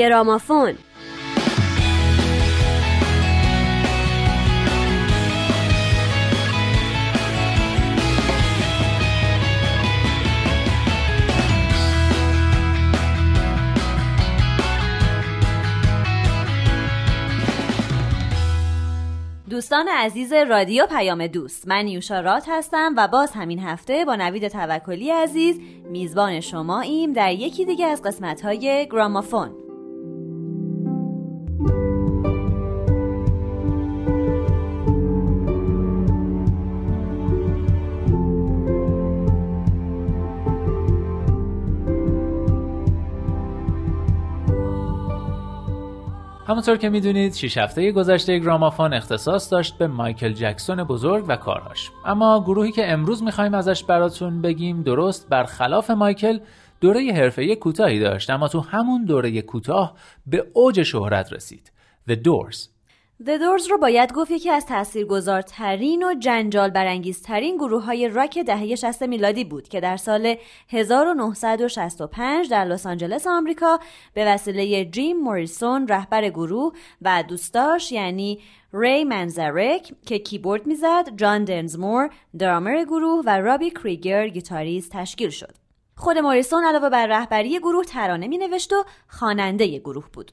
گرامافون. دوستان عزیز رادیو پیام دوست، من نیوشا رات هستم و باز همین هفته با نوید توکلی عزیز میزبان شما ایم در یکی دیگه از قسمت‌های گرامافون. همونطور که میدونید 6 هفته گذشته گرامافون اختصاص داشت به مایکل جکسون بزرگ و کاراش. اما گروهی که امروز میخوایم ازش براتون بگیم درست برخلاف مایکل دوره حرفه‌ای کوتاهی داشت، اما تو همون دوره کوتاه به اوج شهرت رسید. The Doors. The Doors رو باید گفت یکی از تاثیرگذارترین و جنجال برانگیزترین گروه‌های راک دهه 60 میلادی بود که در سال 1965 در لس آنجلس آمریکا به وسیله جیم موریسون رهبر گروه و دوستاش یعنی ری منزرک که کیبورد میزد، جان دنزمور درامر گروه و رابی کریگر گیتاریست تشکیل شد. خود موریسون علاوه بر رهبری گروه ترانه می نوشت و خواننده گروه بود.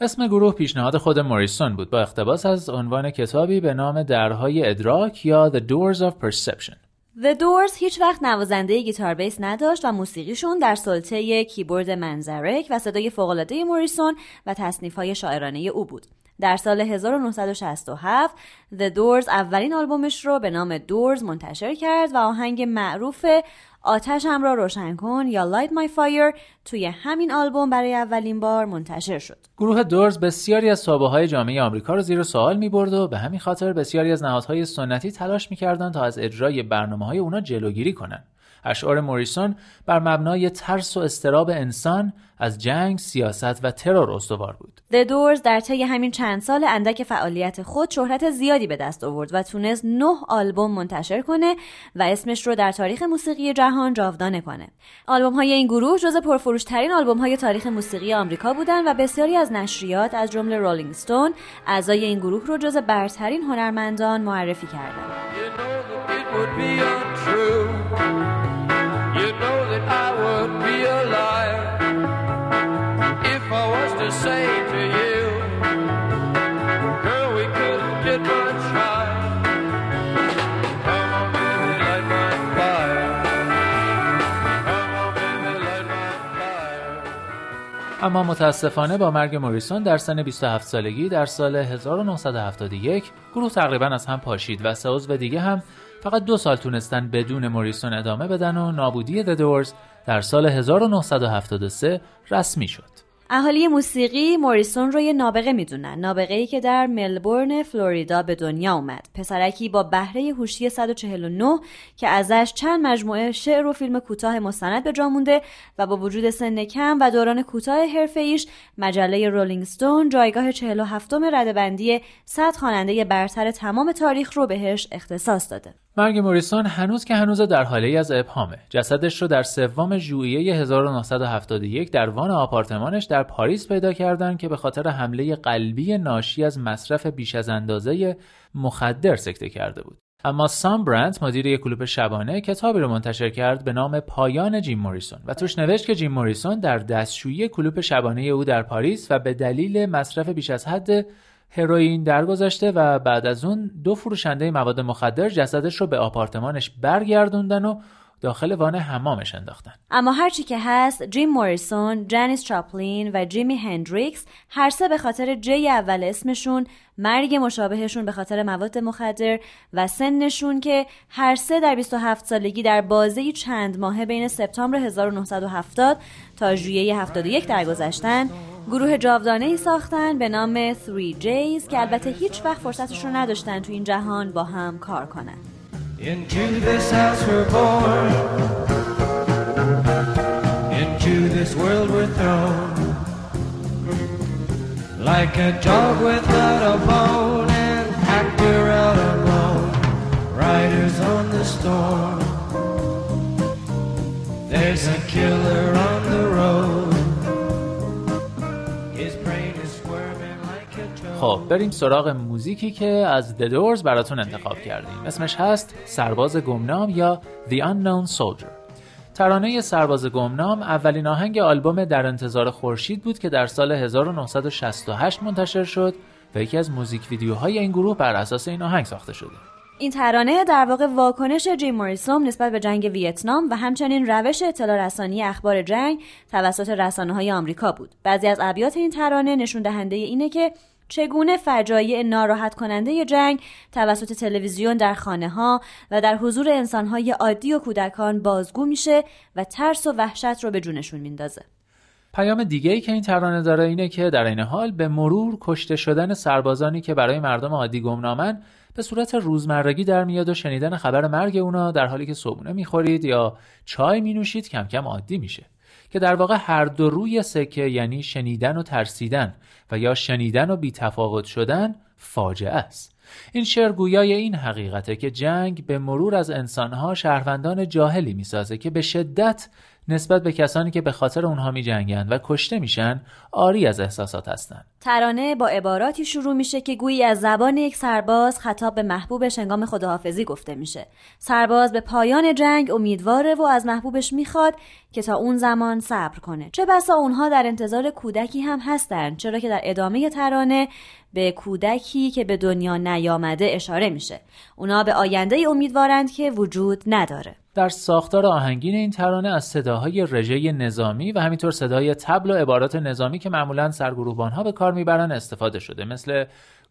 اسم گروه پیشنهاد خود موریسون بود با اقتباس از عنوان کتابی به نام درهای ادراک یا The Doors of Perception. The Doors هیچ وقت نوازنده گیتار بیس نداشت و موسیقیشون در سلطه کیبورد منزرک و صدای فوق‌العاده موریسون و تصنیف‌های شاعرانه او بود. در سال 1967 The Doors اولین آلبومش رو به نام Doors منتشر کرد و آهنگ معروف آتشم را روشن کن یا Light My Fire توی همین آلبوم برای اولین بار منتشر شد. گروه دورز بسیاری از تابه‌های جامعه آمریکا رو زیر سوال می‌برد و به همین خاطر بسیاری از نهادهای سنتی تلاش می‌کردند تا از اجرای برنامه‌های اونا جلوگیری کنند. اشعار موریسون بر مبنای ترس و اضطراب انسان از جنگ، سیاست و ترور استوار بود. The Doors در طی همین چند سال اندک فعالیت خود شهرت زیادی به دست آورد و تونست 9 آلبوم منتشر کنه و اسمش رو در تاریخ موسیقی جهان جاودانه کنه. آلبوم‌های این گروه جزو پرفروش‌ترین آلبوم‌های تاریخ موسیقی آمریکا بودن و بسیاری از نشریات از جمله رولینگ استون اعضای این گروه رو جزو برترین هنرمندان معرفی کردند. اما متاسفانه با مرگ موریسون در سن 27 سالگی در سال 1971 گروه تقریبا از هم پاشید و سه عضو دیگه هم فقط 2 سال تونستن بدون موریسون ادامه بدن و نابودی The Doors در سال 1973 رسمی شد. اهالی موسیقی موریسون رو یه نابغه میدونن، نابغه‌ای که در ملبورن فلوریدا به دنیا اومد، پسرکی با بهره هوشی 149 که ازش چند مجموعه شعر و فیلم کوتاه مستند به جا مونده و با وجود سن کم و دوران کوتاه حرفه‌ایش مجله رولینگ استون جایگاه 47م رده‌بندی 100 خواننده برتر تمام تاریخ رو بهش اختصاص داده. مرگ موریسون هنوز که هنوز در حاله‌ای از ابهامه. جسدش رو در 3 ژوئیه 1971 در وان آپارتمانش در پاریس پیدا کردن که به خاطر حمله قلبی ناشی از مصرف بیش از اندازه مخدر سکته کرده بود. اما سام برنت مدیر یک کلوپ شبانه کتابی رو منتشر کرد به نام پایان جیم موریسون و توش نوشت که جیم موریسون در دستشویی کلوپ شبانه او در پاریس و به دلیل مصرف بیش از حد هروئین درگذشته و بعد از اون 2 فروشنده مواد مخدر جسدش رو به آپارتمانش برگردوندن و داخل وان حمامش انداختن. اما هرچی که هست جیم موریسون، جانیس چاپلین و جیمی هندریکس هر سه به خاطر جی اول اسمشون، مرگ مشابهشون به خاطر مواد مخدر و سنشون که هر سه در 27 سالگی در بازه چند ماهه بین سپتامبر 1970 تا ژوئیه 71 درگذشتن، گروه جاودانه‌ای ساختن به نام 3J's که البته هیچ وقت فرصتش رو نداشتن تو این جهان با هم کار کنن. Into this house we're born, into this world we're thrown, like a dog without a bone, an actor out alone, riders on the storm, there's a killer on the road. خب بریم سراغ موزیکی که از The Doors براتون انتخاب کردیم. اسمش هست سرباز گمنام یا The Unknown Soldier. ترانه سرباز گمنام اولین آهنگ آلبوم در انتظار خورشید بود که در سال 1968 منتشر شد و یکی از موزیک ویدیوهای این گروه بر اساس این آهنگ ساخته شده. این ترانه در واقع واکنش جیم موریسون نسبت به جنگ ویتنام و همچنین روش اطلاع رسانی اخبار جنگ توسط رسانه‌های آمریکا بود. بعضی از ابیات این ترانه نشون دهنده اینه که چگونه فجایع ناراحت کننده جنگ توسط تلویزیون در خانه‌ها و در حضور انسان‌های عادی و کودکان بازگو میشه و ترس و وحشت رو به جونشون میندازه. پیام دیگه‌ای که این ترانه داره اینه که در این حال به مرور کشته شدن سربازانی که برای مردم عادی گمنامن به صورت روزمرگی در میاد و شنیدن خبر مرگ اونا در حالی که صبحونه میخورید یا چای مینوشید کم کم عادی میشه، که در واقع هر دو روی سکه، یعنی شنیدن و ترسیدن و یا شنیدن و بی‌تفاوت شدن، فاجعه است. این شعر گویای این حقیقته که جنگ به مرور از انسانها شهروندان جاهلی میسازه که به شدت نسبت به کسانی که به خاطر اونها می‌جنگند و کشته میشن عاری از احساسات هستند. ترانه با عباراتی شروع میشه که گویی از زبان یک سرباز خطاب به محبوبش هنگام خداحافظی گفته میشه. سرباز به پایان جنگ امیدواره و از محبوبش میخواد که تا اون زمان صبر کنه. چه بسا اونها در انتظار کودکی هم هستن، چرا که در ادامه ترانه به کودکی که به دنیا نیامده اشاره میشه. اونا به آینده‌ای امیدوارند که وجود نداره. در ساختار آهنگین این ترانه از صداهای رژه نظامی و همینطور صدای طبل و عبارات نظامی که معمولاً سرگروهبان‌ها به کار میبرن استفاده شده، مثل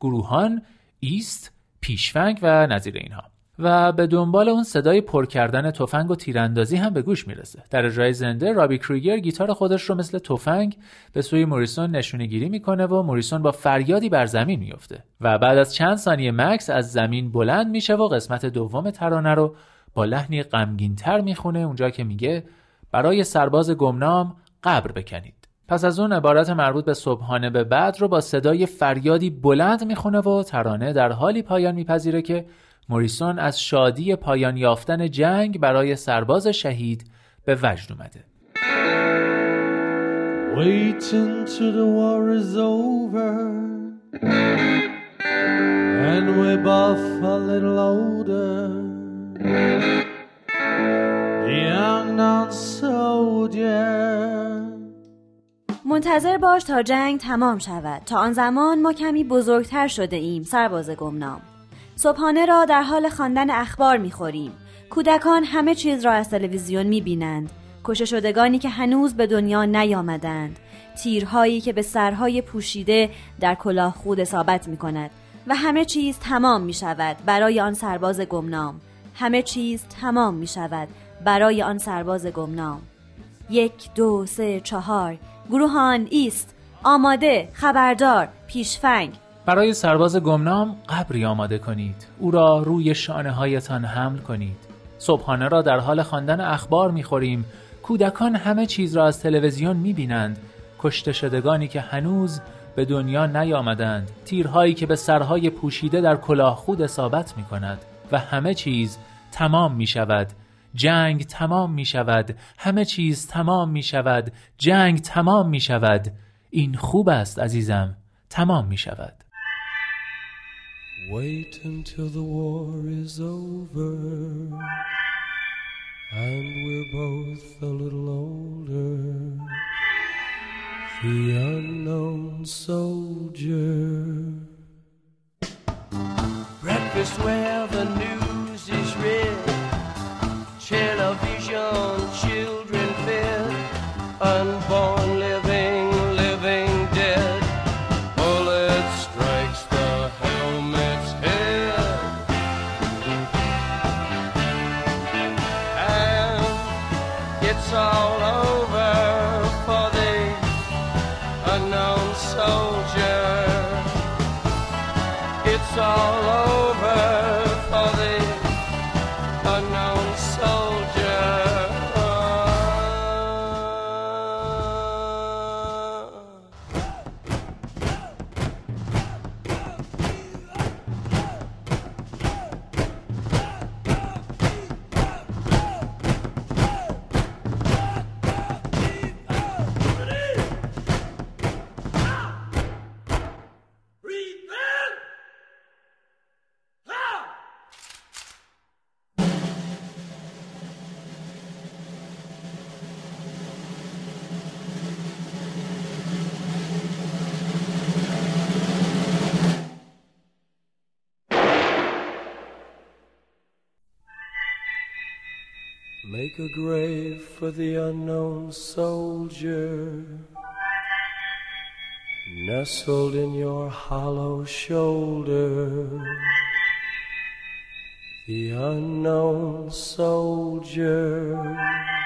گروهان، ایست، پیشفنگ و نظیر اینها، و به دنبال اون صدای پر کردن تفنگ و تیراندازی هم به گوش میرسه. در اجرای زنده رابی کریگر گیتار خودش رو مثل تفنگ به سوی موریسون نشونه‌گیری میکنه و موریسون با فریادی بر زمین میفته و بعد از چند ثانیه مکس از زمین بلند میشه و قسمت دوم ترانه رو با لحنی غمگین‌تر میخونه، اونجا که میگه برای سرباز گمنام قبر بکنید. پس از اون عبارت مربوط به صبحانه به بعد رو با صدای فریادی بلند میخونه و ترانه در حالی پایان میپذیره که موریسون از شادی پایان یافتن جنگ برای سرباز شهید به وجد اومده. Wait until the war is over and we're both a little older. The unknown soldier. منتظر باش تا جنگ تمام شود، تا آن زمان ما کمی بزرگتر شده ایم سرباز گمنام. صبحانه را در حال خواندن اخبار می‌خوریم. کودکان همه چیز را از تلویزیون می‌بینند. کشته شدگانی که هنوز به دنیا نیامدند، تیرهایی که به سرهای پوشیده در کلاه خود اصابت می‌کند و همه چیز تمام می‌شود برای آن سرباز گمنام. همه چیز تمام می‌شود برای آن سرباز گمنام. 1، 2، 3، 4 گروهان، ایست، آماده، خبردار، پیشفنگ. برای سرباز گمنام قبری آماده کنید، او را روی شانه‌هایتان حمل کنید. صبحانه را در حال خواندن اخبار می‌خوریم. کودکان همه چیز را از تلویزیون می‌بینند. کشته شدگانی که هنوز به دنیا نیامدند، تیرهایی که به سرهای پوشیده در کلاه خود اصابت می‌کند و همه چیز تمام می‌شود. جنگ تمام می‌شود، همه چیز تمام می‌شود، جنگ تمام می‌شود. این خوب است عزیزم، تمام می‌شود. Wait until the war is over and we're both a little older. The unknown soldier. Breakfast where the news is read. Television, children fed, unborn living, living dead. Bullet strikes the helmet's head. And it's all over for the unknown soldier. It's all over for the unknown soldier. Make a grave for the unknown soldier, nestled in your hollow shoulder. The unknown soldier.